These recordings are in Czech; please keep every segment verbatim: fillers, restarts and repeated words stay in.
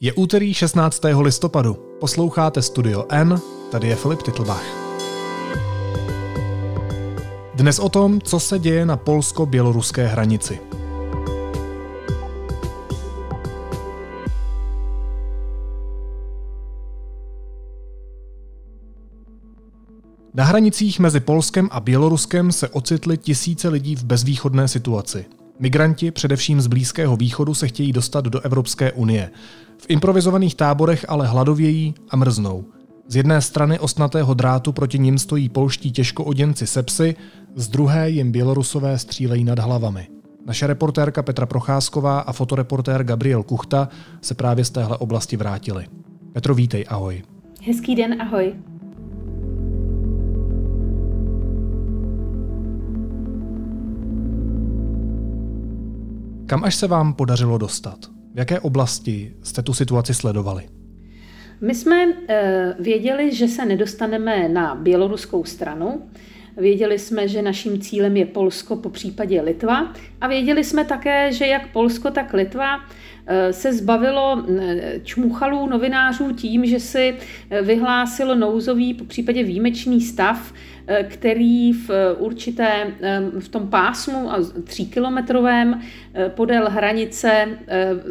Je úterý šestnáctého listopadu. Posloucháte Studio N, tady je Filip Titlbach. Dnes o tom, co se děje na polsko-běloruské hranici. Na hranicích mezi Polskem a Běloruskem se ocitly tisíce lidí v bezvýchodné situaci. Migranti, především z Blízkého východu, se chtějí dostat do Evropské unie. V improvizovaných táborech ale hladovějí a mrznou. Z jedné strany ostnatého drátu proti nim stojí polští těžkooděnci se psy, z druhé jim Bělorusové střílejí nad hlavami. Naše reportérka Petra Procházková a fotoreportér Gabriel Kuchta se právě z téhle oblasti vrátili. Petro, vítej, ahoj. Hezký den, ahoj. Kam až se vám podařilo dostat? V jaké oblasti jste tu situaci sledovali? My jsme věděli, že se nedostaneme na běloruskou stranu. Věděli jsme, že naším cílem je Polsko, popřípadě Litva. A věděli jsme také, že jak Polsko, tak Litva se zbavilo čmuchalů novinářů tím, že si vyhlásilo nouzový, popřípadě výjimečný stav, který v určité, v tom pásmu tříkilometrovém podél hranice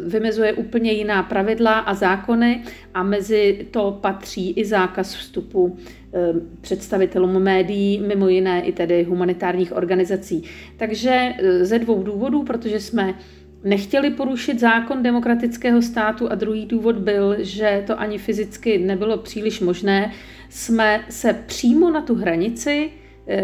vymezuje úplně jiná pravidla a zákony a mezi to patří i zákaz vstupu představitelům médií, mimo jiné i tedy humanitárních organizací. Takže ze dvou důvodů, protože jsme nechtěli porušit zákon demokratického státu a druhý důvod byl, že to ani fyzicky nebylo příliš možné, jsme se přímo na tu hranici,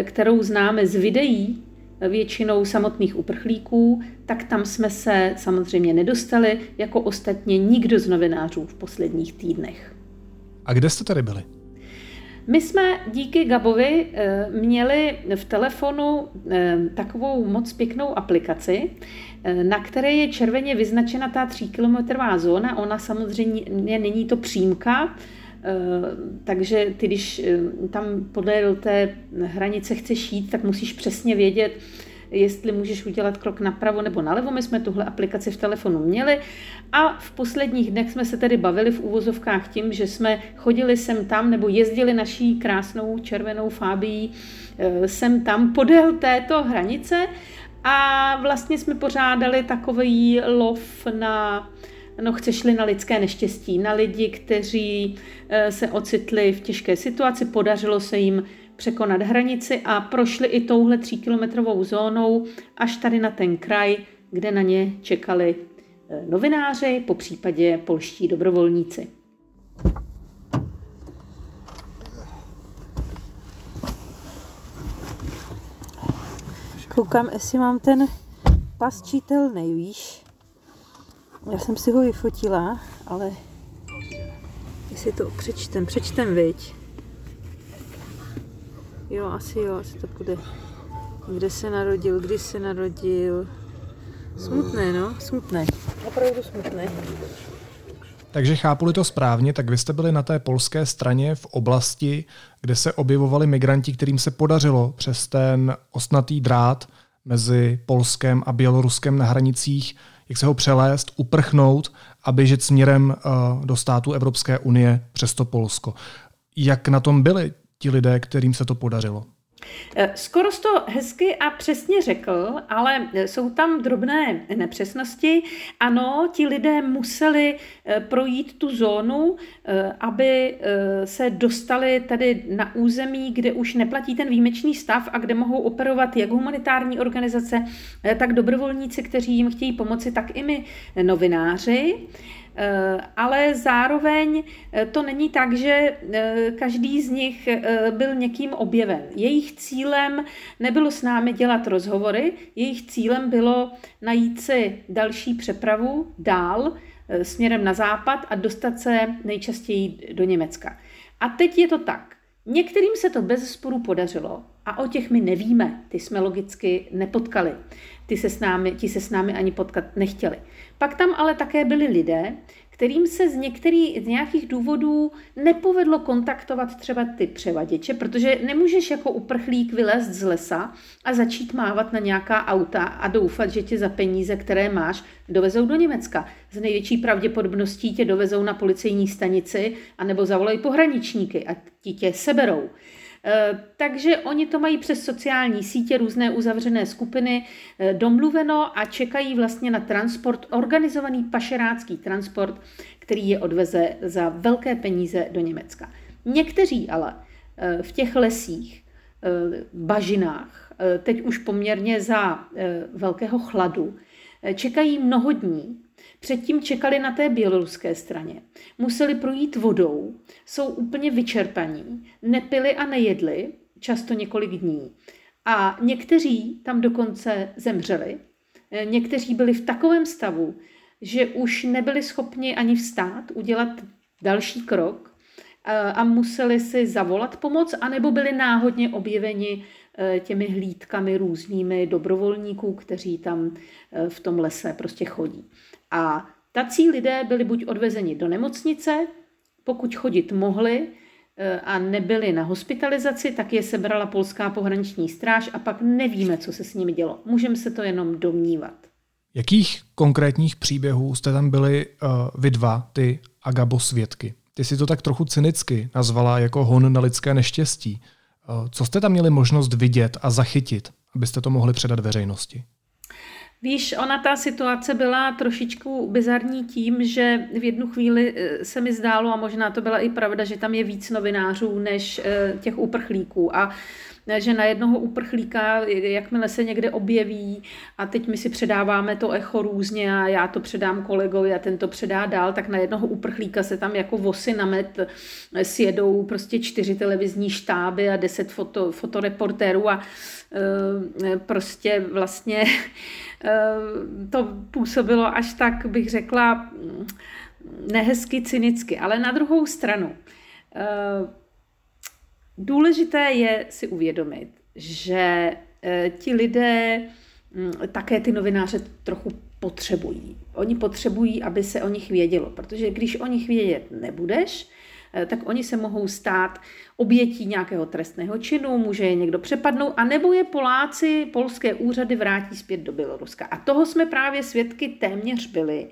kterou známe z videí, většinou samotných uprchlíků, tak tam jsme se samozřejmě nedostali, jako ostatně nikdo z novinářů v posledních týdnech. A kde jste tady byli? My jsme díky Gabovi měli v telefonu takovou moc pěknou aplikaci, na které je červeně vyznačena ta tříkilometrová zóna. Ona samozřejmě není to přímka, takže ty, když tam podle té hranice chceš jít, tak musíš přesně vědět, jestli můžeš udělat krok napravo nebo nalevo. My jsme tuhle aplikaci v telefonu měli a v posledních dnech jsme se tedy bavili v úvozovkách tím, že jsme chodili sem tam nebo jezdili naší krásnou červenou Fabii sem tam podél této hranice a vlastně jsme pořádali takový lov na, no chceš-li, na lidské neštěstí, na lidi, kteří se ocitli v těžké situaci, podařilo se jim překonat hranici a prošli i touhle tříkilometrovou zónou až tady na ten kraj, kde na ně čekali novináři, popřípadě polští dobrovolníci. Koukám, jestli mám ten pas čítelnej, víš? Já jsem si ho vyfotila, ale jestli to přečtem, přečtem, viď? Jo, asi jo, asi to půjde. Kde se narodil, kdy se narodil. Smutné, no, smutné. Opravdu smutné. Takže chápu-li to správně, tak vy jste byli na té polské straně v oblasti, kde se objevovali migranti, kterým se podařilo přes ten ostnatý drát mezi Polskem a Běloruskem na hranicích, jak se ho přelézt, uprchnout a běžet směrem do států Evropské unie přes to Polsko. Jak na tom byli ti lidé, kterým se to podařilo? Skoro jsi to hezky a přesně řekl, ale jsou tam drobné nepřesnosti. Ano, ti lidé museli projít tu zónu, aby se dostali tady na území, kde už neplatí ten výjimečný stav a kde mohou operovat jak humanitární organizace, tak dobrovolníci, kteří jim chtějí pomoci, tak i my novináři. Ale zároveň to není tak, že každý z nich byl někým objeven. Jejich cílem nebylo s námi dělat rozhovory, jejich cílem bylo najít si další přepravu dál směrem na západ a dostat se nejčastěji do Německa. A teď je to tak. Některým se to bezesporu podařilo a o těch my nevíme, ty jsme logicky nepotkali, ty se s námi, ti se s námi ani potkat nechtěli. Pak tam ale také byli lidé, kterým se z některých z nějakých důvodů nepovedlo kontaktovat třeba ty převaděče, protože nemůžeš jako uprchlík vylézt z lesa a začít mávat na nějaká auta a doufat, že tě za peníze, které máš, dovezou do Německa. Z největší pravděpodobností tě dovezou na policejní stanici anebo zavolají pohraničníky a ti tě seberou. Takže oni to mají přes sociální sítě, různé uzavřené skupiny domluveno a čekají vlastně na transport, organizovaný pašerácký transport, který je odveze za velké peníze do Německa. Někteří ale v těch lesích, bažinách, teď už poměrně za velkého chladu, čekají mnoho dní. Předtím čekali na té běloruské straně. Museli projít vodou, jsou úplně vyčerpaní, nepili a nejedli, často několik dní. A někteří tam dokonce zemřeli. Někteří byli v takovém stavu, že už nebyli schopni ani vstát, udělat další krok a museli si zavolat pomoc, anebo byli náhodně objeveni těmi hlídkami různými dobrovolníků, kteří tam v tom lese prostě chodí. A tací lidé byli buď odvezeni do nemocnice, pokud chodit mohli a nebyli na hospitalizaci, tak je sebrala polská pohraniční stráž a pak nevíme, co se s nimi dělo. Můžeme se to jenom domnívat. Jakých konkrétních příběhů jste tam byli uh, vy dva, ty a Gabo, svědky? Ty si to tak trochu cynicky nazvala jako hon na lidské neštěstí. Uh, co jste tam měli možnost vidět a zachytit, abyste to mohli předat veřejnosti? Víš, ona ta situace byla trošičku bizarní tím, že v jednu chvíli se mi zdálo, a možná to byla i pravda, že tam je víc novinářů než těch uprchlíků a že na jednoho uprchlíka, jakmile se někde objeví a teď my si předáváme to echo různě a já to předám kolegovi a ten to předá dál, tak na jednoho uprchlíka se tam jako vosy na met sjedou prostě čtyři televizní štáby a deset foto, fotoreportérů a e, prostě vlastně e, to působilo až tak, bych řekla, nehezky, cynicky. Ale na druhou stranu, e, důležité je si uvědomit, že ti lidé také ty novináře trochu potřebují. Oni potřebují, aby se o nich vědělo, protože když o nich vědět nebudeš, tak oni se mohou stát obětí nějakého trestného činu, může je někdo přepadnout, anebo je Poláci, polské úřady vrátí zpět do Běloruska. A toho jsme právě svědky téměř byli.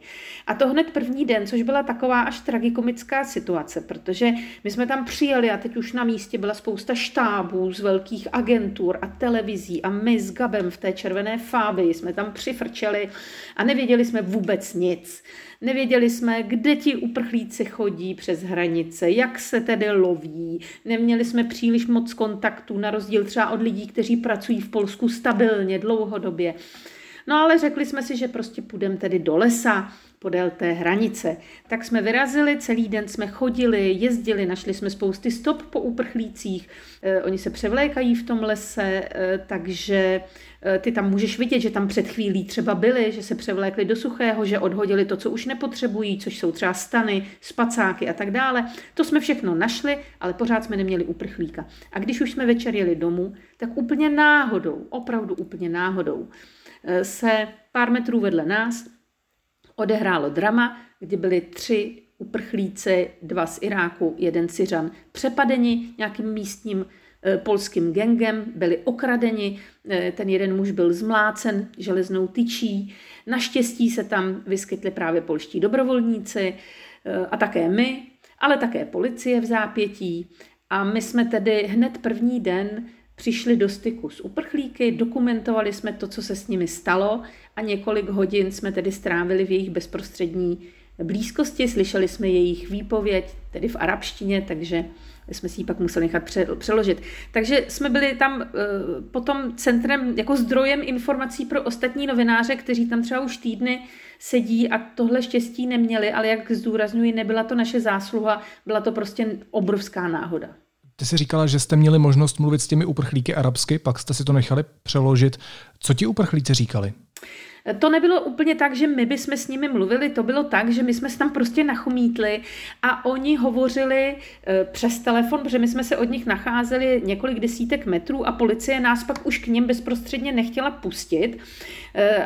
A to hned první den, což byla taková až tragikomická situace, protože my jsme tam přijeli a teď už na místě byla spousta štábů z velkých agentur a televizí a my s Gabem v té červené fábii jsme tam přifrčeli a nevěděli jsme vůbec nic. Nevěděli jsme, kde ti uprchlíci chodí přes hranice, jak se tedy loví. Neměli jsme příliš moc kontaktů, na rozdíl třeba od lidí, kteří pracují v Polsku stabilně, dlouhodobě. No ale řekli jsme si, že prostě půjdeme tedy do lesa, podél té hranice. Tak jsme vyrazili, celý den jsme chodili, jezdili, našli jsme spousty stop po uprchlících, eh, oni se převlékají v tom lese, eh, takže eh, ty tam můžeš vidět, že tam před chvílí třeba byli, že se převlékli do suchého, že odhodili to, co už nepotřebují, což jsou třeba stany, spacáky a tak dále. To jsme všechno našli, ale pořád jsme neměli uprchlíka. A když už jsme večer jeli domů, tak úplně náhodou, opravdu úplně náhodou, eh, se pár metrů vedle nás odehrálo drama, kdy byli tři uprchlíci, dva z Iráku, jeden Syřan, přepadeni nějakým místním e, polským gengem, byli okradeni, e, ten jeden muž byl zmlácen železnou tyčí, naštěstí se tam vyskytli právě polští dobrovolníci e, a také my, ale také policie v zápětí a my jsme tedy hned první den přišli do styku s uprchlíky, dokumentovali jsme to, co se s nimi stalo a několik hodin jsme tedy strávili v jejich bezprostřední blízkosti, slyšeli jsme jejich výpověď, tedy v arabštině, takže jsme si ji pak museli nechat přeložit. Takže jsme byli tam potom centrem, jako zdrojem informací pro ostatní novináře, kteří tam třeba už týdny sedí a tohle štěstí neměli, ale jak zdůrazňuji, nebyla to naše zásluha, byla to prostě obrovská náhoda. Ty jsi říkala, že jste měli možnost mluvit s těmi uprchlíky arabsky, pak jste si to nechali přeložit. Co ti uprchlíci říkali? to nebylo úplně tak, že my bychom s nimi mluvili, to bylo tak, že my jsme se tam prostě nachomítli a oni hovořili přes telefon, protože my jsme se od nich nacházeli několik desítek metrů a policie nás pak už k nim bezprostředně nechtěla pustit,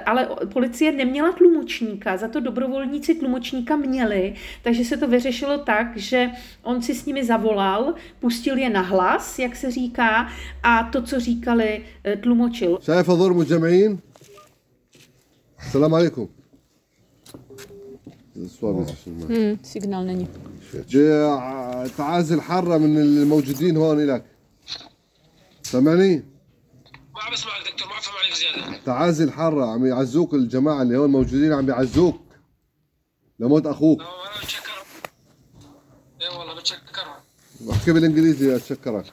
ale policie neměla tlumočníka, za to dobrovolníci tlumočníka měli, takže se to vyřešilo tak, že on si s nimi zavolal, pustil je na hlas, jak se říká, a to, co říkali, tlumočil. شايف حضور متجمعين السلام عليكم سيجنال نني تعازل حرة من الموجودين هون لك سمعني ما عم بسمعك دكتور ما عم فهم عليك زيادة تعازل حرة عم يعزوك الجماعة اللي هون موجودين عم يعزوك لموت أخوك أنا بتشكرهم إيه والله بتشكرهم بحكي بالإنجليزي أتشكرك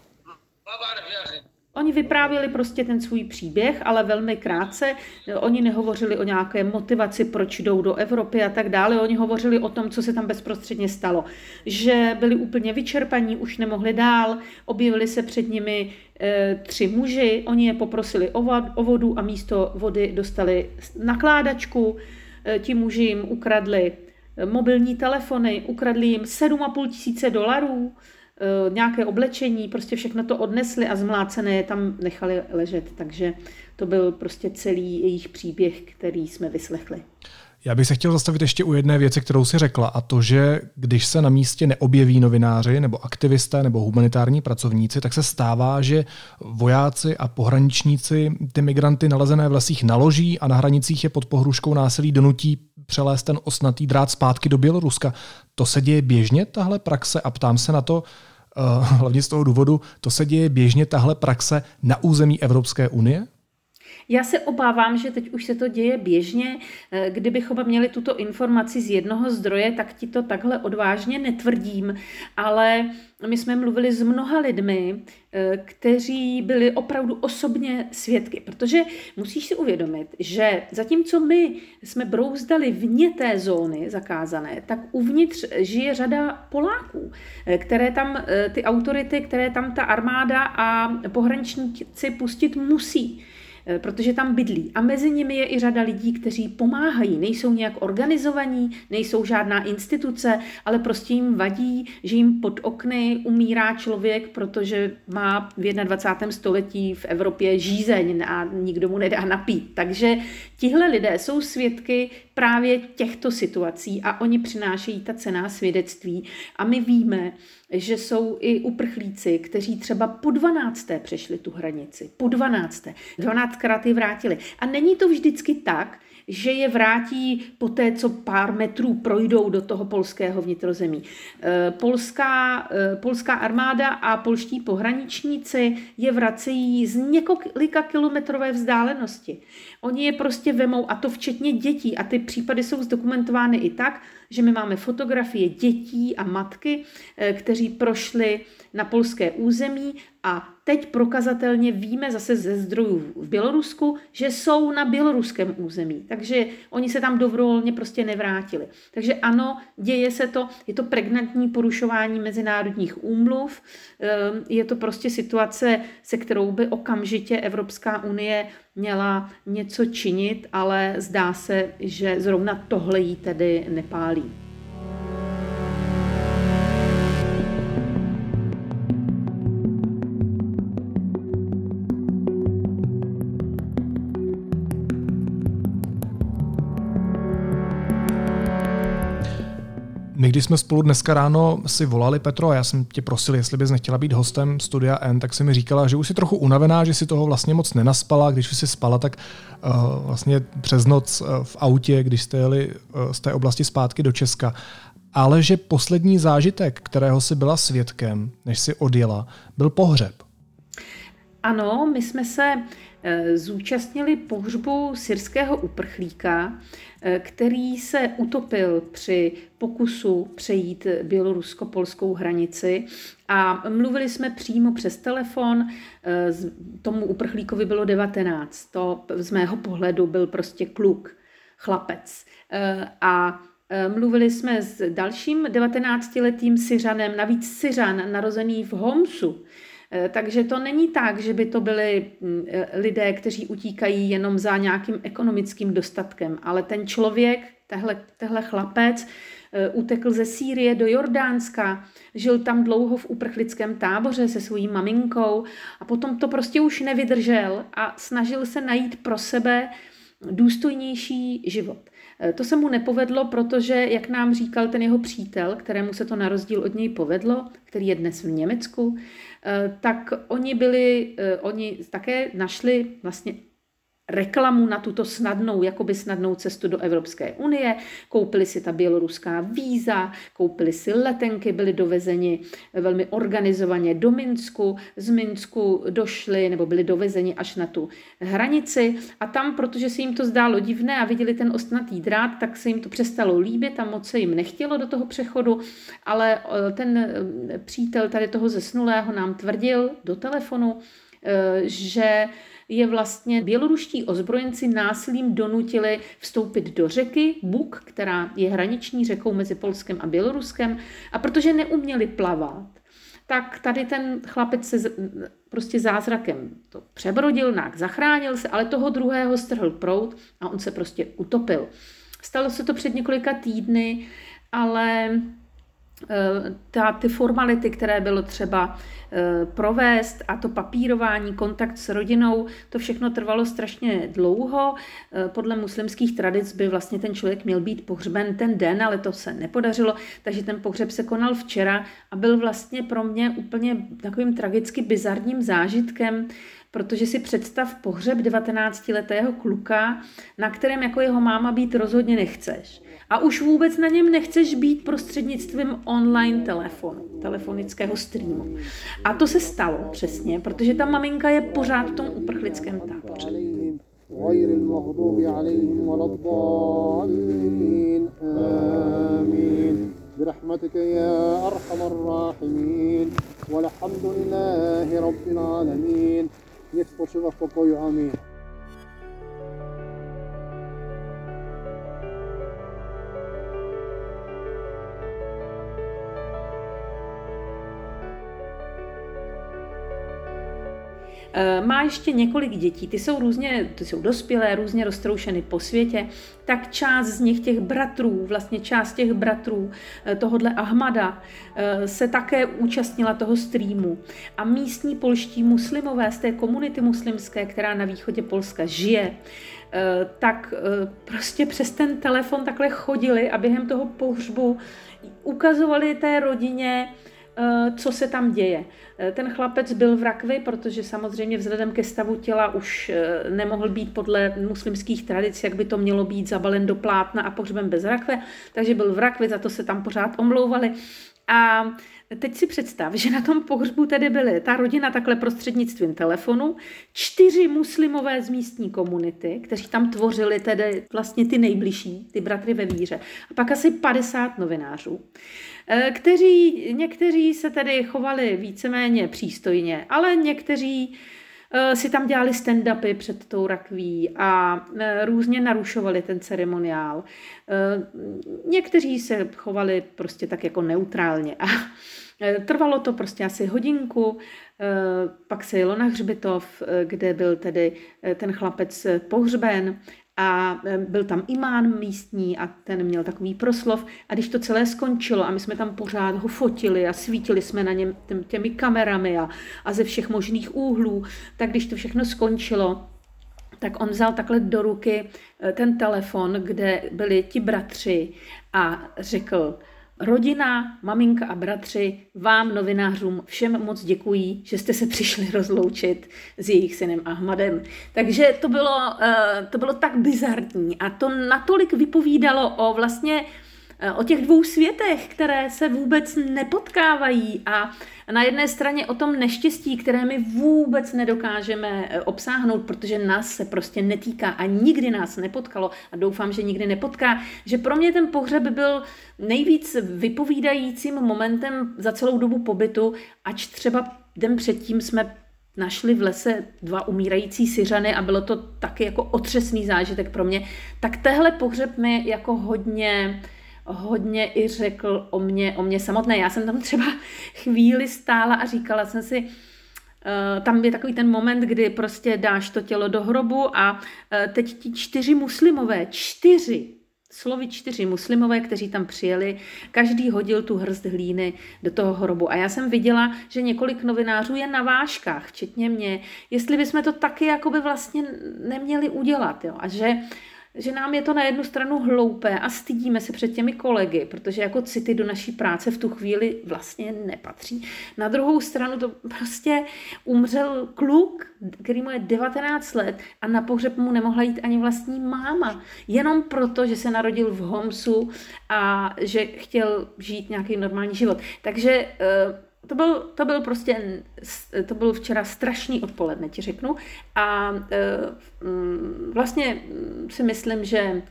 Oni vyprávěli prostě ten svůj příběh, ale velmi krátce. Oni nehovořili o nějaké motivaci, proč jdou do Evropy a tak dále. Oni hovořili o tom, co se tam bezprostředně stalo. Že byli úplně vyčerpaní, už nemohli dál, objevili se před nimi e, tři muži, oni je poprosili o, vad, o vodu a místo vody dostali nakládačku. E, ti muži jim ukradli mobilní telefony, ukradli jim sedm a půl tisíce dolarů. Nějaké oblečení, prostě všechno to odnesli a zmlácené je tam nechali ležet. Takže to byl prostě celý jejich příběh, který jsme vyslechli. Já bych se chtěl zastavit ještě u jedné věci, kterou si řekla, a to, že když se na místě neobjeví novináři nebo aktivisté nebo humanitární pracovníci, tak se stává, že vojáci a pohraničníci ty migranty nalezené v lesích naloží a na hranicích je pod pohrůžkou násilí donutí přelézt ten osnatý drát zpátky do Běloruska. To se děje běžně, tahle praxe, a ptám se na to, uh, hlavně z toho důvodu, to se děje běžně, tahle praxe na území Evropské unie? Já se obávám, že teď už se to děje běžně. Kdybychom měli tuto informaci z jednoho zdroje, tak ti to takhle odvážně netvrdím, ale my jsme mluvili s mnoha lidmi, kteří byli opravdu osobně svědky, protože musíš si uvědomit, že zatímco my jsme brouzdali vně té zóny zakázané, tak uvnitř žije řada Poláků, které tam ty autority, které tam ta armáda a pohraničníci pustit musí, protože tam bydlí. A mezi nimi je i řada lidí, kteří pomáhají. Nejsou nějak organizovaní, nejsou žádná instituce, ale prostě jim vadí, že jim pod okny umírá člověk, protože má v dvacátém prvním století v Evropě žízeň a nikdo mu nedá napít. Takže tihle lidé jsou svědky právě těchto situací a oni přinášejí ta cenná svědectví. A my víme, že jsou i uprchlíci, kteří třeba po dvanácté přešli tu hranici. Po dvanácté. Dvanáctkrát je vrátili. A není to vždycky tak, že je vrátí po té, co pár metrů projdou do toho polského vnitrozemí. Polská, polská armáda a polští pohraničníci je vracejí z několika kilometrové vzdálenosti. Oni je prostě vemou, a to včetně dětí. A ty případy jsou zdokumentovány i tak, že my máme fotografie dětí a matky, kteří prošli na polské území a teď prokazatelně víme zase ze zdrojů v Bělorusku, že jsou na běloruském území, takže oni se tam dobrovolně prostě nevrátili. Takže ano, děje se to, je to pregnantní porušování mezinárodních úmluv, je to prostě situace, se kterou by okamžitě Evropská unie měla něco činit, ale zdá se, že zrovna tohle jí tedy nepálí. My, když jsme spolu dneska ráno si volali, Petro, a já jsem tě prosil, jestli bys nechtěla být hostem Studia N, tak si mi říkala, že už jsi trochu unavená, že si toho vlastně moc nenaspala. Když jsi spala, tak uh, vlastně přes noc uh, v autě, když jste jeli uh, z té oblasti zpátky do Česka. Ale že poslední zážitek, kterého jsi byla svědkem, než jsi odjela, byl pohřeb. Ano, my jsme se zúčastnili pohřbu syrského uprchlíka, který se utopil při pokusu přejít bělorusko-polskou hranici. A mluvili jsme přímo přes telefon, tomu uprchlíkovi bylo devatenáct. To z mého pohledu byl prostě kluk, chlapec. A mluvili jsme s dalším devatenáctiletým Syřanem, navíc Syřan narozený v Homsu, Takže to není tak, že by to byli lidé, kteří utíkají jenom za nějakým ekonomickým dostatkem, ale ten člověk, tehle, tehle chlapec, utekl ze Sýrie do Jordánska, žil tam dlouho v uprchlickém táboře se svojí maminkou a potom to prostě už nevydržel a snažil se najít pro sebe důstojnější život. To se mu nepovedlo, protože, jak nám říkal ten jeho přítel, kterému se to na rozdíl od něj povedlo, který je dnes v Německu, tak oni byli, oni také našli vlastně reklamu na tuto snadnou, jakoby snadnou cestu do Evropské unie, koupili si ta běloruská víza, koupili si letenky, byli dovezeni velmi organizovaně do Minsku, z Minsku došli nebo byli dovezeni až na tu hranici a tam, protože se jim to zdálo divné a viděli ten ostnatý drát, tak se jim to přestalo líbit a moc se jim nechtělo do toho přechodu, ale ten přítel tady toho zesnulého nám tvrdil do telefonu, že je vlastně běloruští ozbrojenci násilím donutili vstoupit do řeky Buk, která je hraniční řekou mezi Polskem a Běloruskem, a protože neuměli plavat, tak tady ten chlapec se prostě zázrakem to přebrodil, nějak zachránil se, ale toho druhého strhl proud a on se prostě utopil. Stalo se to před několika týdny, ale Ta, ty formality, které bylo třeba provést a to papírování, kontakt s rodinou, to všechno trvalo strašně dlouho. Podle muslimských tradic by vlastně ten člověk měl být pohřben ten den, ale to se nepodařilo, takže ten pohřeb se konal včera a byl vlastně pro mě úplně takovým tragicky bizarním zážitkem, protože si představ pohřeb devatenáctiletého kluka, na kterém jako jeho máma být rozhodně nechceš. A už vůbec na něm nechceš být prostřednictvím online telefonu, telefonického streamu. A to se stalo přesně, protože ta maminka je pořád v tom uprchlickém táboře. Má ještě několik dětí, ty jsou různě, ty jsou dospělé, různě roztroušeny po světě, tak část z nich, těch bratrů, vlastně část těch bratrů tohodle Ahmada se také účastnila toho streamu. A místní polští muslimové z té komunity muslimské, která na východě Polska žije, tak prostě přes ten telefon takhle chodili a během toho pohřbu ukazovali té rodině, co se tam děje. Ten chlapec byl v rakvi, protože samozřejmě vzhledem ke stavu těla už nemohl být podle muslimských tradic, jak by to mělo být, zabalen do plátna a pohřben bez rakve, takže byl v rakvi, za to se tam pořád omlouvali. A teď si představ, že na tom pohřbu tedy byly ta rodina takhle prostřednictvím telefonu, čtyři muslimové z místní komunity, kteří tam tvořili tedy vlastně ty nejbližší, ty bratry ve víře. A pak asi padesát novinářů, kteří, někteří se tedy chovali víceméně přístojně, ale někteří si tam dělali stand-upy před tou rakví a různě narušovali ten ceremoniál. Někteří se chovali prostě tak jako neutrálně a trvalo to prostě asi hodinku, pak se jelo na hřbitov, kde byl tedy ten chlapec pohřben a byl tam imán místní a ten měl takový proslov a když to celé skončilo a my jsme tam pořád ho fotili a svítili jsme na něm těmi kamerami a, a ze všech možných úhlů, tak když to všechno skončilo, tak on vzal takhle do ruky ten telefon, kde byli ti bratři a řekl: Rodina, maminka a bratři, vám, novinářům, všem moc děkuji, že jste se přišli rozloučit s jejich synem Ahmadem. Takže to bylo, to bylo tak bizarní a to natolik vypovídalo o vlastně o těch dvou světech, které se vůbec nepotkávají a na jedné straně o tom neštěstí, které my vůbec nedokážeme obsáhnout, protože nás se prostě netýká a nikdy nás nepotkalo a doufám, že nikdy nepotká, že pro mě ten pohřeb byl nejvíc vypovídajícím momentem za celou dobu pobytu, ač třeba den předtím jsme našli v lese dva umírající Syřany a bylo to taky jako otřesný zážitek pro mě, tak tehle pohřeb mi jako hodně... hodně i řekl o mě, o mě samotné. Já jsem tam třeba chvíli stála a říkala jsem si, tam je takový ten moment, kdy prostě dáš to tělo do hrobu a teď ti čtyři muslimové, čtyři, slovy čtyři muslimové, kteří tam přijeli, každý hodil tu hrst hlíny do toho hrobu. A já jsem viděla, že několik novinářů je na vážkách, včetně mě, jestli bychom to taky jakoby vlastně neměli udělat. Jo? A že, že nám je to na jednu stranu hloupé a stydíme se před těmi kolegy, protože jako city do naší práce v tu chvíli vlastně nepatří. Na druhou stranu to prostě umřel kluk, který mu je devatenáct let a na pohřeb mu nemohla jít ani vlastní máma. Jenom proto, že se narodil v Homsu a že chtěl žít nějaký normální život. Takže to byl, to byl prostě, to byl včera strašný odpoledne, ti řeknu. A vlastně si myslím, že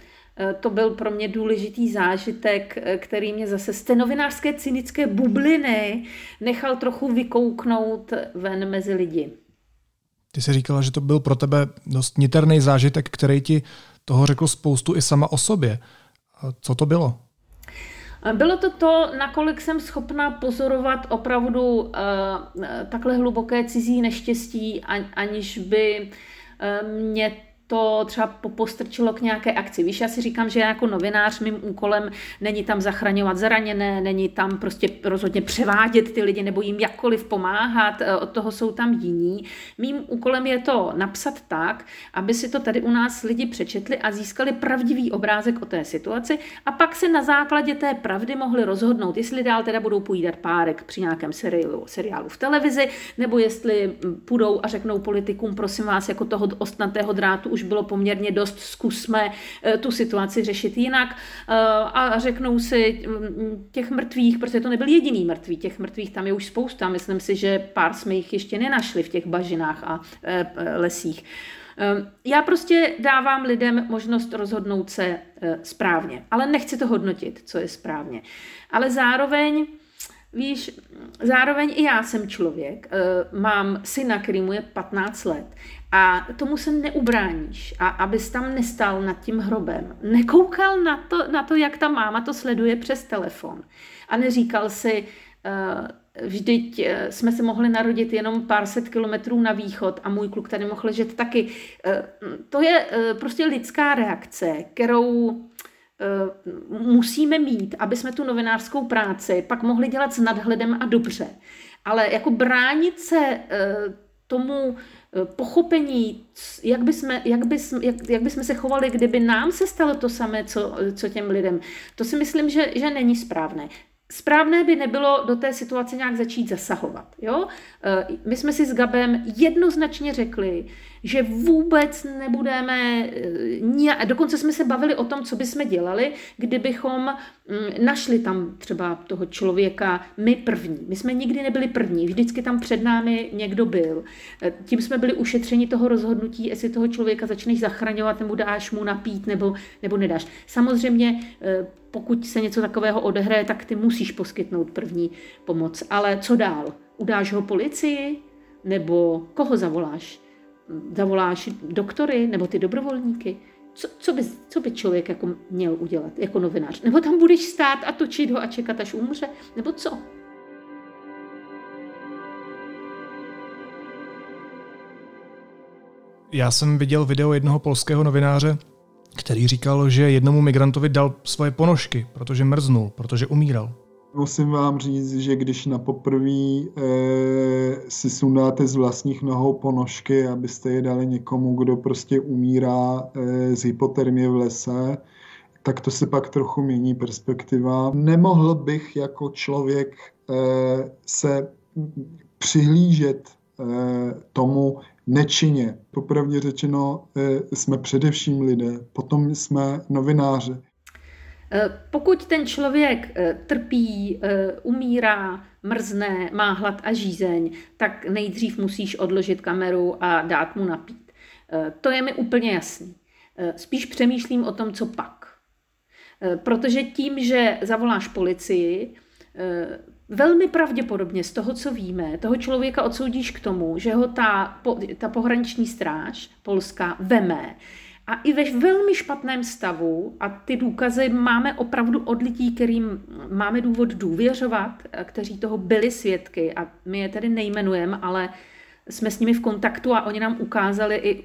to byl pro mě důležitý zážitek, který mě zase z té novinářské cynické bubliny nechal trochu vykouknout ven mezi lidi. Ty jsi říkala, že to byl pro tebe dost niterný zážitek, který ti toho řekl spoustu i sama o sobě. Co to bylo? Bylo to to, nakolik jsem schopna pozorovat opravdu uh, takhle hluboké cizí neštěstí, aniž by uh, mě to třeba popostrčilo k nějaké akci. Víš, já si říkám, že jako novinář mým úkolem není tam zachraňovat zraněné, není tam prostě rozhodně převádět ty lidi nebo jim jakkoliv pomáhat, od toho jsou tam jiní. Mým úkolem je to napsat tak, aby si to tady u nás lidi přečetli a získali pravdivý obrázek o té situaci a pak se na základě té pravdy mohli rozhodnout, jestli dál teda budou pojídat párek při nějakém seriálu, seriálu v televizi, nebo jestli půjdou a řeknou politikům, prosím vás, jako toho ostnatého drátu už bylo poměrně dost, zkusme tu situaci řešit jinak a řeknou si těch mrtvých, protože to nebyl jediný mrtvý, těch mrtvých tam je už spousta, myslím si, že pár jsme jich ještě nenašli v těch bažinách a lesích. Já prostě dávám lidem možnost rozhodnout se správně, ale nechci to hodnotit, co je správně. Ale zároveň Víš, zároveň i já jsem člověk, mám syna, který mu je patnáct let a tomu se neubráníš a abys tam nestál nad tím hrobem, nekoukal na to, na to, jak ta máma to sleduje přes telefon a neříkal si, vždyť jsme se mohli narodit jenom pár set kilometrů na východ a můj kluk tady mohl ležet taky. To je prostě lidská reakce, kterou musíme mít, aby jsme tu novinářskou práci pak mohli dělat s nadhledem a dobře. Ale jako bránit se tomu pochopení, jak bychom, jak bychom, jak, jak bychom se chovali, kdyby nám se stalo to samé, co, co těm lidem, to si myslím, že, že není správné. Správné by nebylo do té situace nějak začít zasahovat. Jo? My jsme si s Gabem jednoznačně řekli, že vůbec nebudeme, dokonce jsme se bavili o tom, co bychom dělali, kdybychom našli tam třeba toho člověka my první. My jsme nikdy nebyli první, vždycky tam před námi někdo byl. Tím jsme byli ušetřeni toho rozhodnutí, jestli toho člověka začneš zachraňovat, nebo dáš mu napít, nebo, nebo nedáš. Samozřejmě pokud se něco takového odehraje, tak ty musíš poskytnout první pomoc. Ale co dál? Udáš ho policii? Nebo koho zavoláš? Zavoláš doktory nebo ty dobrovolníky? Co, co, by, co by člověk jako měl udělat jako novinář? Nebo tam budeš stát a točit ho a čekat, až umře? Nebo co? Já jsem viděl video jednoho polského novináře, který říkal, že jednomu migrantovi dal svoje ponožky, protože mrznul, protože umíral. Musím vám říct, že když na poprví e, si sundáte z vlastních nohou ponožky, abyste je dali někomu, kdo prostě umírá e, z hypotermie v lese, tak to se pak trochu mění perspektiva. Nemohl bych jako člověk e, se přihlížet e, tomu, nečině. Popravdě řečeno, jsme především lidé, potom jsme novináři. Pokud ten člověk trpí, umírá, mrzne, má hlad a žízeň, tak nejdřív musíš odložit kameru a dát mu napít. To je mi úplně jasný. Spíš přemýšlím o tom, co pak. Protože tím, že zavoláš policii, velmi pravděpodobně z toho, co víme, toho člověka odsoudíš k tomu, že ho ta, ta pohraniční stráž polská veme. A i ve velmi špatném stavu, a ty důkazy máme opravdu od lidí, kterým máme důvod důvěřovat, kteří toho byli svědky, a my je tedy nejmenujeme, ale jsme s nimi v kontaktu a oni nám ukázali i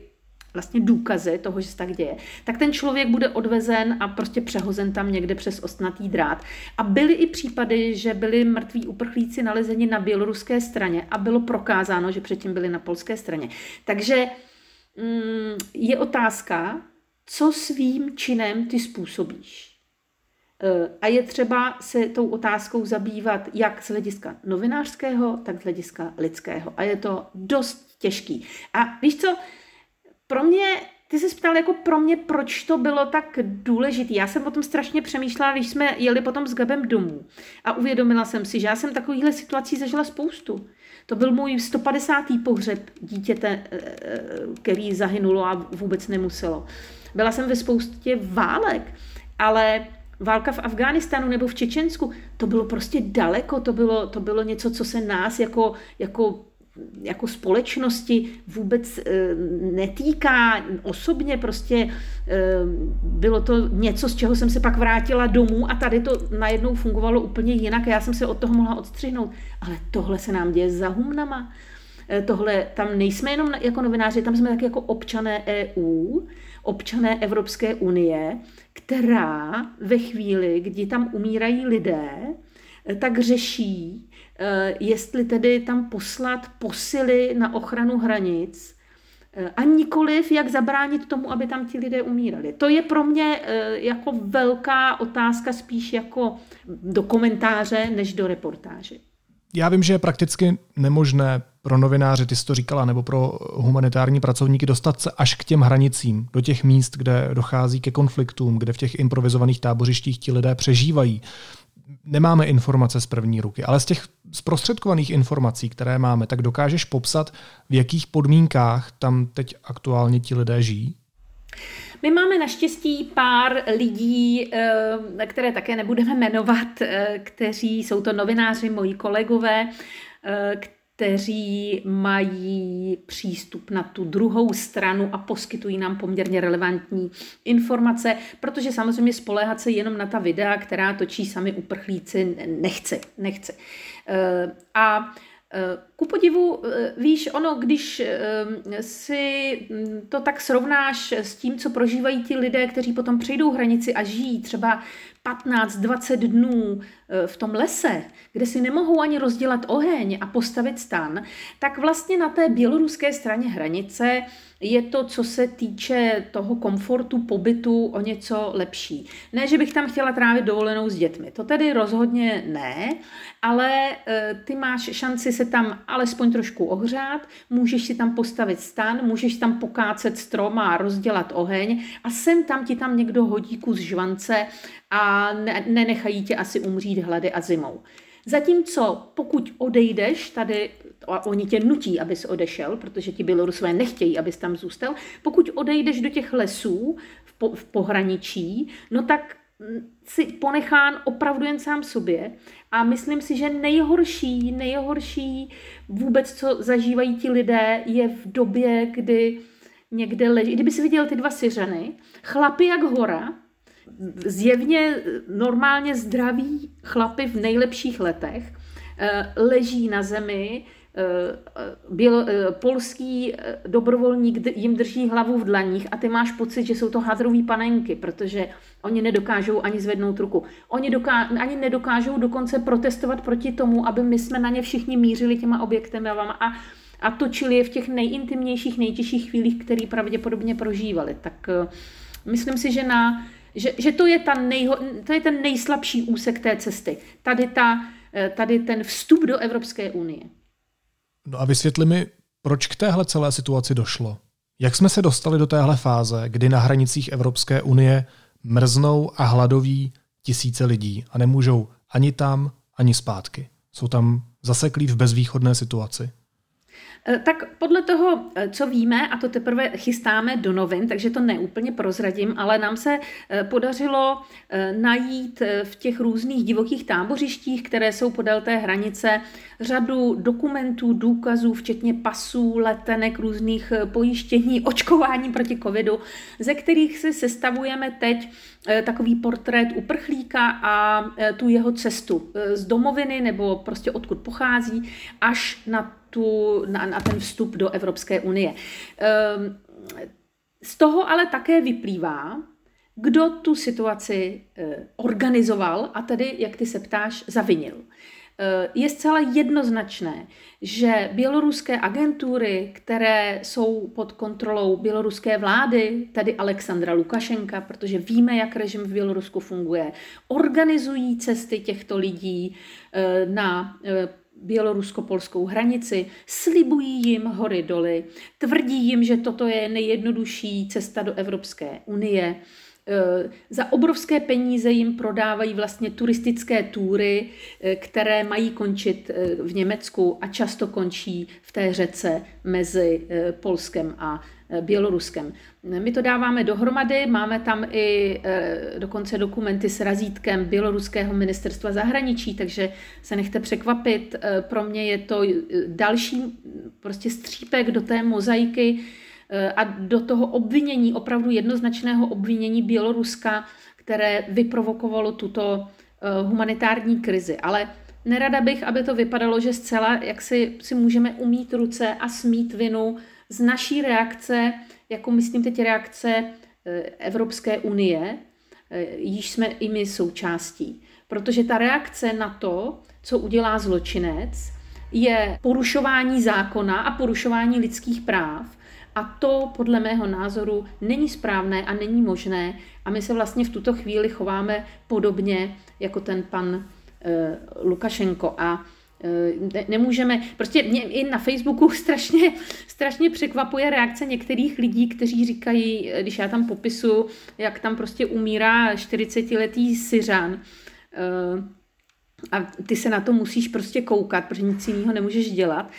vlastně důkazy toho, že se tak děje, tak ten člověk bude odvezen a prostě přehozen tam někde přes ostnatý drát. A byly i případy, že byli mrtví uprchlíci nalezeni na běloruské straně a bylo prokázáno, že předtím byli na polské straně. Takže je otázka, co svým činem ty způsobíš. A je třeba se tou otázkou zabývat jak z hlediska novinářského, tak z hlediska lidského. A je to dost těžký. A víš co, pro mě, ty jsi ptal jako pro mě, proč to bylo tak důležité. Já jsem o tom strašně přemýšlela, když jsme jeli potom s Gabem domů. A uvědomila jsem si, že já jsem takovýhle situací zažila spoustu. To byl můj sto padesátý pohřeb dítěte, který zahynulo a vůbec nemuselo. Byla jsem ve spoustě válek, ale válka v Afghánistánu nebo v Čečensku, to bylo prostě daleko, to bylo, to bylo něco, co se nás jako, jako, jako společnosti vůbec e, netýká osobně, prostě e, bylo to něco, z čeho jsem se pak vrátila domů a tady to najednou fungovalo úplně jinak a já jsem se od toho mohla odstřihnout. Ale tohle se nám děje za humnama. E, tohle, tam nejsme jenom jako novináři, tam jsme taky jako občané E U, občané Evropské unie, která ve chvíli, kdy tam umírají lidé, tak řeší, jestli tedy tam poslat posily na ochranu hranic a nikoliv, jak zabránit tomu, aby tam ti lidé umírali. To je pro mě jako velká otázka spíš jako do komentáře než do reportáže. Já vím, že je prakticky nemožné pro novináře, ty jsi to říkala, nebo pro humanitární pracovníky dostat se až k těm hranicím, do těch míst, kde dochází ke konfliktům, kde v těch improvizovaných tábořištích ti lidé přežívají. Nemáme informace z první ruky, ale z těch zprostředkovaných informací, které máme, tak dokážeš popsat, v jakých podmínkách tam teď aktuálně ti lidé žijí? My máme naštěstí pár lidí, které také nebudeme jmenovat, kteří jsou to novináři, moji kolegové, kteří mají přístup na tu druhou stranu a poskytují nám poměrně relevantní informace, protože samozřejmě spoléhat se jenom na ta videa, která točí sami uprchlíci, nechci, nechci. A ku podivu, víš, ono, když si to tak srovnáš s tím, co prožívají ti lidé, kteří potom přejdou hranici a žijí třeba patnáct dvacet dnů v tom lese, kde si nemohou ani rozdělat oheň a postavit stan, tak vlastně na té běloruské straně hranice je to, co se týče toho komfortu, pobytu, o něco lepší. Ne, že bych tam chtěla trávit dovolenou s dětmi, to tedy rozhodně ne, ale ty máš šanci se tam alespoň trošku ohřát, můžeš si tam postavit stan, můžeš tam pokácet strom a rozdělat oheň a sem tam ti tam někdo hodí kus žvance a ne- nenechají tě asi umřít hlady a zimou. Zatímco pokud odejdeš tady, a oni tě nutí, abys odešel, protože ti Bělorusové nechtějí, abys tam zůstal, pokud odejdeš do těch lesů v, po- v pohraničí, no tak si ponechán opravdu jen sám sobě a myslím si, že nejhorší, nejhorší vůbec, co zažívají ti lidé, je v době, kdy někde leží. Kdyby si viděl ty dva Syřany, chlapy jak hora, zjevně normálně zdraví chlapy v nejlepších letech, leží na zemi, Bělo, polský dobrovolník jim drží hlavu v dlaních a ty máš pocit, že jsou to hadrový panenky, protože oni nedokážou ani zvednout ruku. Oni doká- ani nedokážou dokonce protestovat proti tomu, aby my jsme na ně všichni mířili těma objektivama a, a točili je v těch nejintimnějších, nejtěžších chvílích, které pravděpodobně prožívali. Tak uh, myslím si, že, na, že, že to, je ta nejho, to je ten nejslabší úsek té cesty. Tady, ta, tady ten vstup do Evropské unie. No a vysvětli mi, proč k téhle celé situaci došlo. Jak jsme se dostali do téhle fáze, kdy na hranicích Evropské unie mrznou a hladoví tisíce lidí a nemůžou ani tam, ani zpátky. Jsou tam zaseklí v bezvýchodné situaci. Tak podle toho, co víme, a to teprve chystáme do novin, takže to neúplně prozradím, ale nám se podařilo najít v těch různých divokých tábořištích, které jsou podél té hranice, řadu dokumentů, důkazů, včetně pasů, letenek, různých pojištění, očkování proti covidu, ze kterých si sestavujeme teď takový portrét uprchlíka a tu jeho cestu z domoviny nebo prostě odkud pochází až na tu, na, na ten vstup do Evropské unie. Z toho ale také vyplývá, kdo tu situaci organizoval a tedy, jak ty se ptáš, zavinil. Je zcela jednoznačné, že běloruské agentury, které jsou pod kontrolou běloruské vlády, tedy Alexandra Lukašenka, protože víme, jak režim v Bělorusku funguje, organizují cesty těchto lidí na bělorusko-polskou hranici, slibují jim hory doly, tvrdí jim, že toto je nejjednodušší cesta do Evropské unie. Za obrovské peníze jim prodávají vlastně turistické túry, které mají končit v Německu a často končí v té řece mezi Polskem a Běloruskem. My to dáváme dohromady, máme tam i dokonce dokumenty s razítkem běloruského ministerstva zahraničí, takže se nechte překvapit. Pro mě je to další prostě střípek do té mozaiky a do toho obvinění, opravdu jednoznačného obvinění Běloruska, které vyprovokovalo tuto humanitární krizi. Ale nerada bych, aby to vypadalo, že zcela jak si, si můžeme umýt ruce a smít vinu z naší reakce, jako myslím teď reakce Evropské unie, již jsme i my součástí. Protože ta reakce na to, co udělá zločinec, je porušování zákona a porušování lidských práv. A to podle mého názoru není správné a není možné. A my se vlastně v tuto chvíli chováme podobně jako ten pan e, Lukašenko. A e, nemůžeme, prostě mě i na Facebooku strašně, strašně překvapuje reakce některých lidí, kteří říkají, když já tam popisuju, jak tam prostě umírá čtyřicetiletý Syřan. E, a ty se na to musíš prostě koukat, protože nic jiného nemůžeš dělat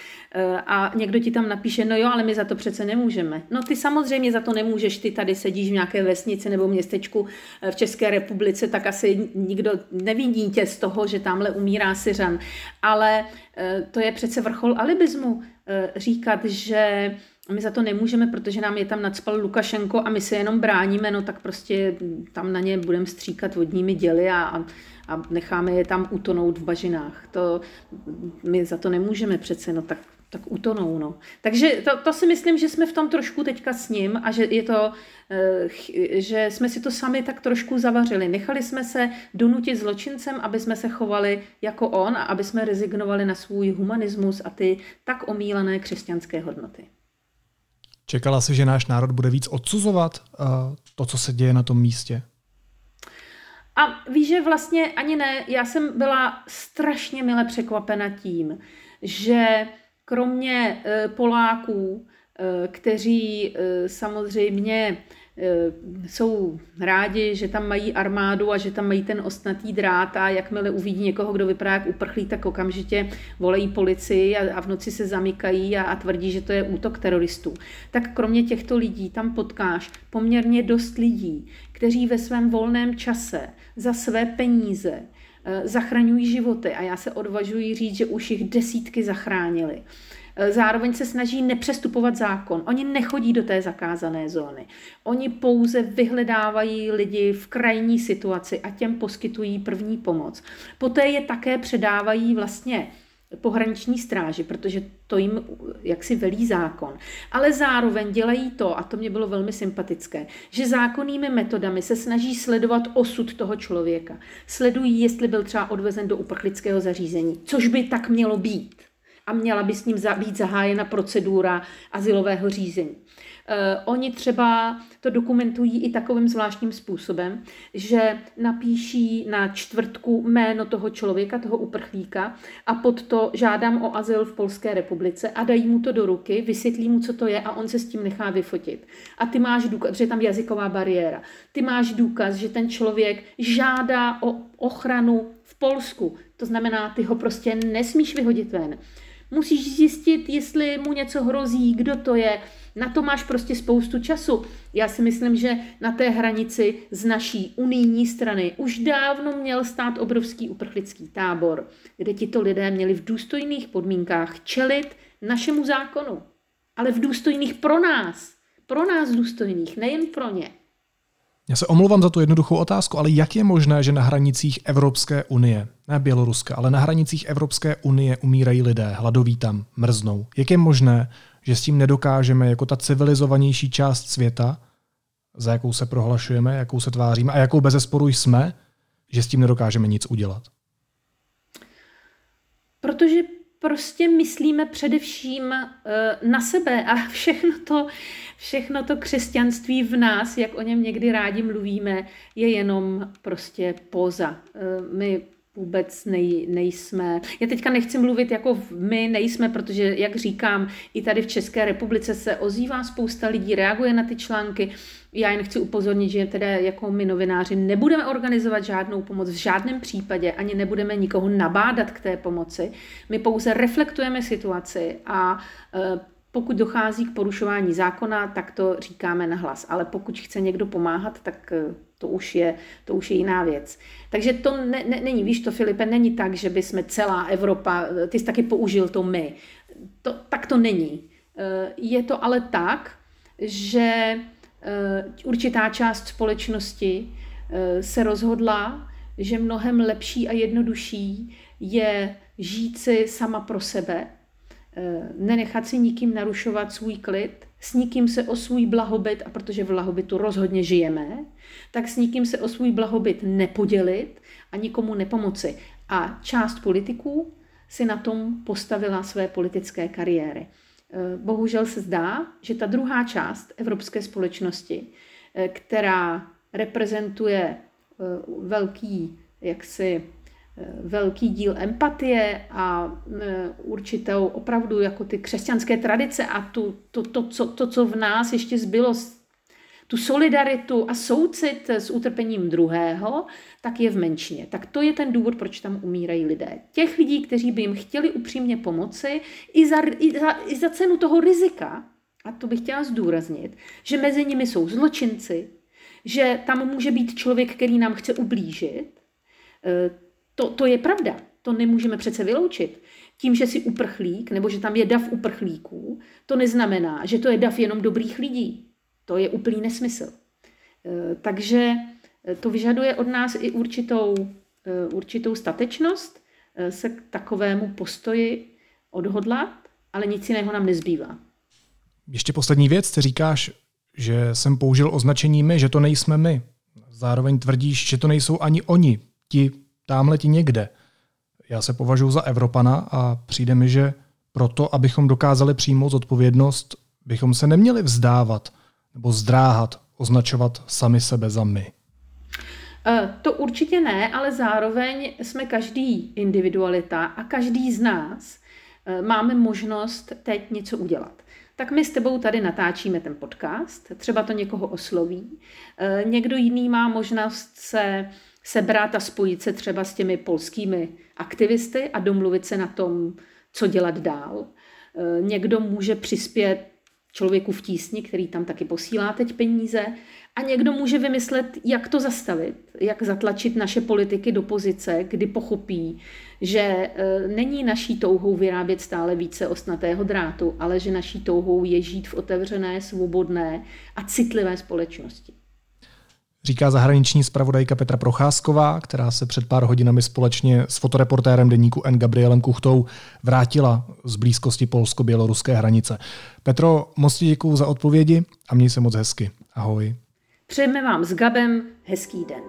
a někdo ti tam napíše, no jo, ale my za to přece nemůžeme. No ty samozřejmě za to nemůžeš, ty tady sedíš v nějaké vesnici nebo městečku v České republice, tak asi nikdo nevidí tě z toho, že tamhle umírá Syřan. Ale to je přece vrchol alibismu říkat, že my za to nemůžeme, protože nám je tam nadspal Lukašenko a my se jenom bráníme, no tak prostě tam na ně budeme stříkat vodními děly a, a, a necháme je tam utonout v bažinách. To, my za to nemůžeme přece, no tak, tak utonou. No. Takže to, to si myslím, že jsme v tom trošku teďka s ním a že, je to, že jsme si to sami tak trošku zavařili. Nechali jsme se donutit zločincem, aby jsme se chovali jako on a aby jsme rezignovali na svůj humanismus a ty tak omílané křesťanské hodnoty. Čekala jsi, že náš národ bude víc odsuzovat uh, to, co se děje na tom místě? A víš, že vlastně ani ne. Já jsem byla strašně mile překvapena tím, že kromě uh, Poláků, uh, kteří uh, samozřejmě uh, jsou rádi, že tam mají armádu a že tam mají ten ostnatý drát a jakmile uvidí někoho, kdo vypadá jak uprchlý, tak okamžitě volají policii a, a v noci se zamykají a, a tvrdí, že to je útok teroristů. Tak kromě těchto lidí tam potkáš poměrně dost lidí, kteří ve svém volném čase za své peníze zachraňují životy a já se odvažuji říct, že už jich desítky zachránili. Zároveň se snaží nepřestupovat zákon. Oni nechodí do té zakázané zóny. Oni pouze vyhledávají lidi v krajní situaci a těm poskytují první pomoc. Poté je také předávají vlastně pohraniční stráži, protože to jim jaksi velí zákon. Ale zároveň dělají to, a to mě bylo velmi sympatické, že zákonnými metodami se snaží sledovat osud toho člověka. Sledují, jestli byl třeba odvezen do uprchlického zařízení, což by tak mělo být. A měla by s ním být zahájena procedura azylového řízení. E, oni třeba to dokumentují i takovým zvláštním způsobem, že napíší na čtvrtku jméno toho člověka, toho uprchlíka a pod to žádám o azyl v Polské republice a dají mu to do ruky, vysvětlí mu, co to je a on se s tím nechá vyfotit. A ty máš důkaz, že je tam jazyková bariéra, ty máš důkaz, že ten člověk žádá o ochranu v Polsku, to znamená, ty ho prostě nesmíš vyhodit ven. Musíš zjistit, jestli mu něco hrozí, kdo to je. Na to máš prostě spoustu času. Já si myslím, že na té hranici z naší unijní strany už dávno měl stát obrovský uprchlický tábor, kde tito lidé měli v důstojných podmínkách čelit našemu zákonu. Ale v důstojných pro nás. Pro nás důstojných, nejen pro ně. Já se omlouvám za tu jednoduchou otázku, ale jak je možné, že na hranicích Evropské unie, ne Běloruska, ale na hranicích Evropské unie umírají lidé, hladoví tam, mrznou? Jak je možné, že s tím nedokážeme jako ta civilizovanější část světa, za jakou se prohlašujeme, jakou se tváříme a jakou bezesporu jsme, že s tím nedokážeme nic udělat? Protože prostě myslíme především na sebe a všechno to, všechno to křesťanství v nás, jak o něm někdy rádi mluvíme, je jenom prostě póza. My vůbec nej, nejsme. Já teďka nechci mluvit jako my nejsme, protože, jak říkám, i tady v České republice se ozývá spousta lidí, reaguje na ty články. Já jen chci upozornit, že teda jako my novináři nebudeme organizovat žádnou pomoc v žádném případě, ani nebudeme nikoho nabádat k té pomoci. My pouze reflektujeme situaci a e, pokud dochází k porušování zákona, tak to říkáme nahlas. Ale pokud chce někdo pomáhat, tak to už je, to už je jiná věc. Takže to ne, ne, není, víš to, Filipe, není tak, že by jsme celá Evropa, ty jsi taky použil to my. To, tak to není. Je to ale tak, že určitá část společnosti se rozhodla, že mnohem lepší a jednodušší je žít si sama pro sebe, nenechat si nikým narušovat svůj klid, s nikým se o svůj blahobyt, a protože v blahobytu rozhodně žijeme, tak s nikým se o svůj blahobyt nepodělit a nikomu nepomoci. A část politiků si na tom postavila své politické kariéry. Bohužel se zdá, že ta druhá část evropské společnosti, která reprezentuje velký, jaksi, velký díl empatie a určitou opravdu jako ty křesťanské tradice a tu, to, to, co, to, co v nás ještě zbylo, tu solidaritu a soucit s utrpením druhého, tak je v menšině. Tak to je ten důvod, proč tam umírají lidé. Těch lidí, kteří by jim chtěli upřímně pomoci, i za, i za, i za cenu toho rizika, a to bych chtěla zdůraznit, že mezi nimi jsou zločinci, že tam může být člověk, který nám chce ublížit, To, to je pravda, to nemůžeme přece vyloučit. Tím, že jsi uprchlík, nebo že tam je dav uprchlíků, to neznamená, že to je dav jenom dobrých lidí. To je úplný nesmysl. Takže to vyžaduje od nás i určitou, určitou statečnost se k takovému postoji odhodlat, ale nic jiného nám nezbývá. Ještě poslední věc, ty říkáš, že jsem použil označení my, že to nejsme my. Zároveň tvrdíš, že to nejsou ani oni, ti tamhle ti někde. Já se považuji za Evropana a přijde mi, že proto, abychom dokázali přijmout zodpovědnost, bychom se neměli vzdávat nebo zdráhat, označovat sami sebe za my. To určitě ne, ale zároveň jsme každý individualita a každý z nás máme možnost teď něco udělat. Tak my s tebou tady natáčíme ten podcast, třeba to někoho osloví, někdo jiný má možnost se sebrat a spojit se třeba s těmi polskými aktivisty a domluvit se na tom, co dělat dál. Někdo může přispět člověku v tísni, který tam taky posílá teď peníze, a někdo může vymyslet, jak to zastavit, jak zatlačit naše politiky do pozice, kdy pochopí, že není naší touhou vyrábět stále více ostnatého drátu, ale že naší touhou je žít v otevřené, svobodné a citlivé společnosti. Říká zahraniční zpravodajka Petra Procházková, která se před pár hodinami společně s fotoreportérem Deníku N Gabrielem Kuchtou vrátila z blízkosti polsko-běloruské hranice. Petro, moc ti děkuju za odpovědi a měj se moc hezky. Ahoj. Přejeme vám s Gabem hezký den.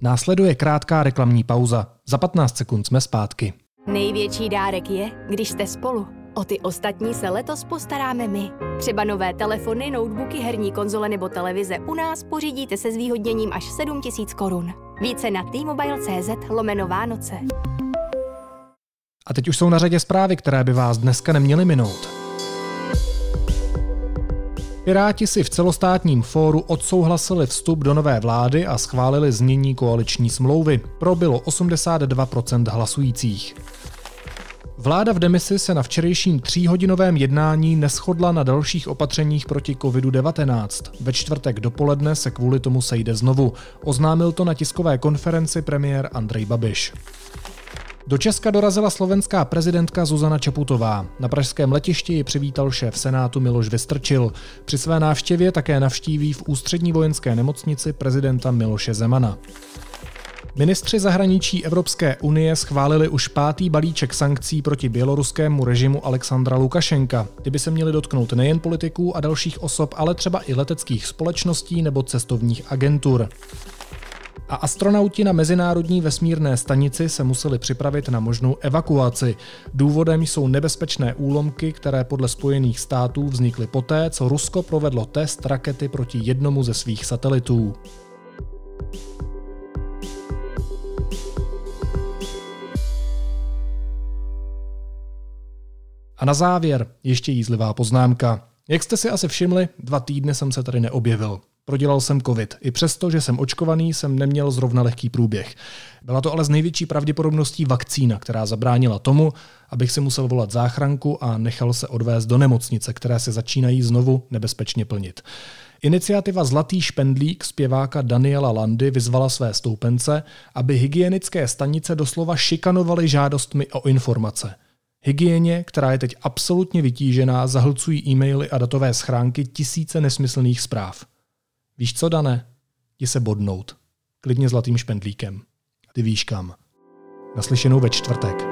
Následuje krátká reklamní pauza. Za patnáct sekund jsme zpátky. Největší dárek je, když jste spolu. O ty ostatní se letos postaráme my. Třeba nové telefony, notebooky, herní konzole nebo televize u nás pořídíte se zvýhodněním až sedm tisíc korun. Více na T Mobile tečka cé zet lomeno Vánoce. A teď už jsou na řadě zprávy, které by vás dneska neměly minout. Piráti si v celostátním fóru odsouhlasili vstup do nové vlády a schválili znění koaliční smlouvy. Probylo osmdesát dva procent hlasujících. Vláda v demisi se na včerejším tříhodinovém jednání neshodla na dalších opatřeních proti kovidu devatenáct. Ve čtvrtek dopoledne se kvůli tomu sejde znovu. Oznámil to na tiskové konferenci premiér Andrej Babiš. Do Česka dorazila slovenská prezidentka Zuzana Čaputová. Na pražském letišti ji přivítal šéf Senátu Miloš Vystrčil. Při své návštěvě také navštíví v Ústřední vojenské nemocnici prezidenta Miloše Zemana. Ministři zahraničí Evropské unie schválili už pátý balíček sankcí proti běloruskému režimu Alexandra Lukašenka. Ty by se měly dotknout nejen politiků a dalších osob, ale třeba i leteckých společností nebo cestovních agentur. A astronauti na Mezinárodní vesmírné stanici se museli připravit na možnou evakuaci. Důvodem jsou nebezpečné úlomky, které podle Spojených států vznikly poté, co Rusko provedlo test rakety proti jednomu ze svých satelitů. A na závěr ještě jízlivá poznámka. Jak jste si asi všimli, dva týdny jsem se tady neobjevil. Prodělal jsem covid. I přesto, že jsem očkovaný, jsem neměl zrovna lehký průběh. Byla to ale s největší pravděpodobností vakcína, která zabránila tomu, abych si musel volat záchranku a nechal se odvést do nemocnice, které se začínají znovu nebezpečně plnit. Iniciativa Zlatý špendlík zpěváka Daniela Landy vyzvala své stoupence, aby hygienické stanice doslova šikanovaly žádostmi o informace. Hygieně, která je teď absolutně vytížená, zahlcují e-maily a datové schránky tisíce nesmyslných zpráv. Víš co, Dane? Jdi se bodnout. Klidně zlatým špendlíkem. Ty víš kam. Naslyšenou ve čtvrtek.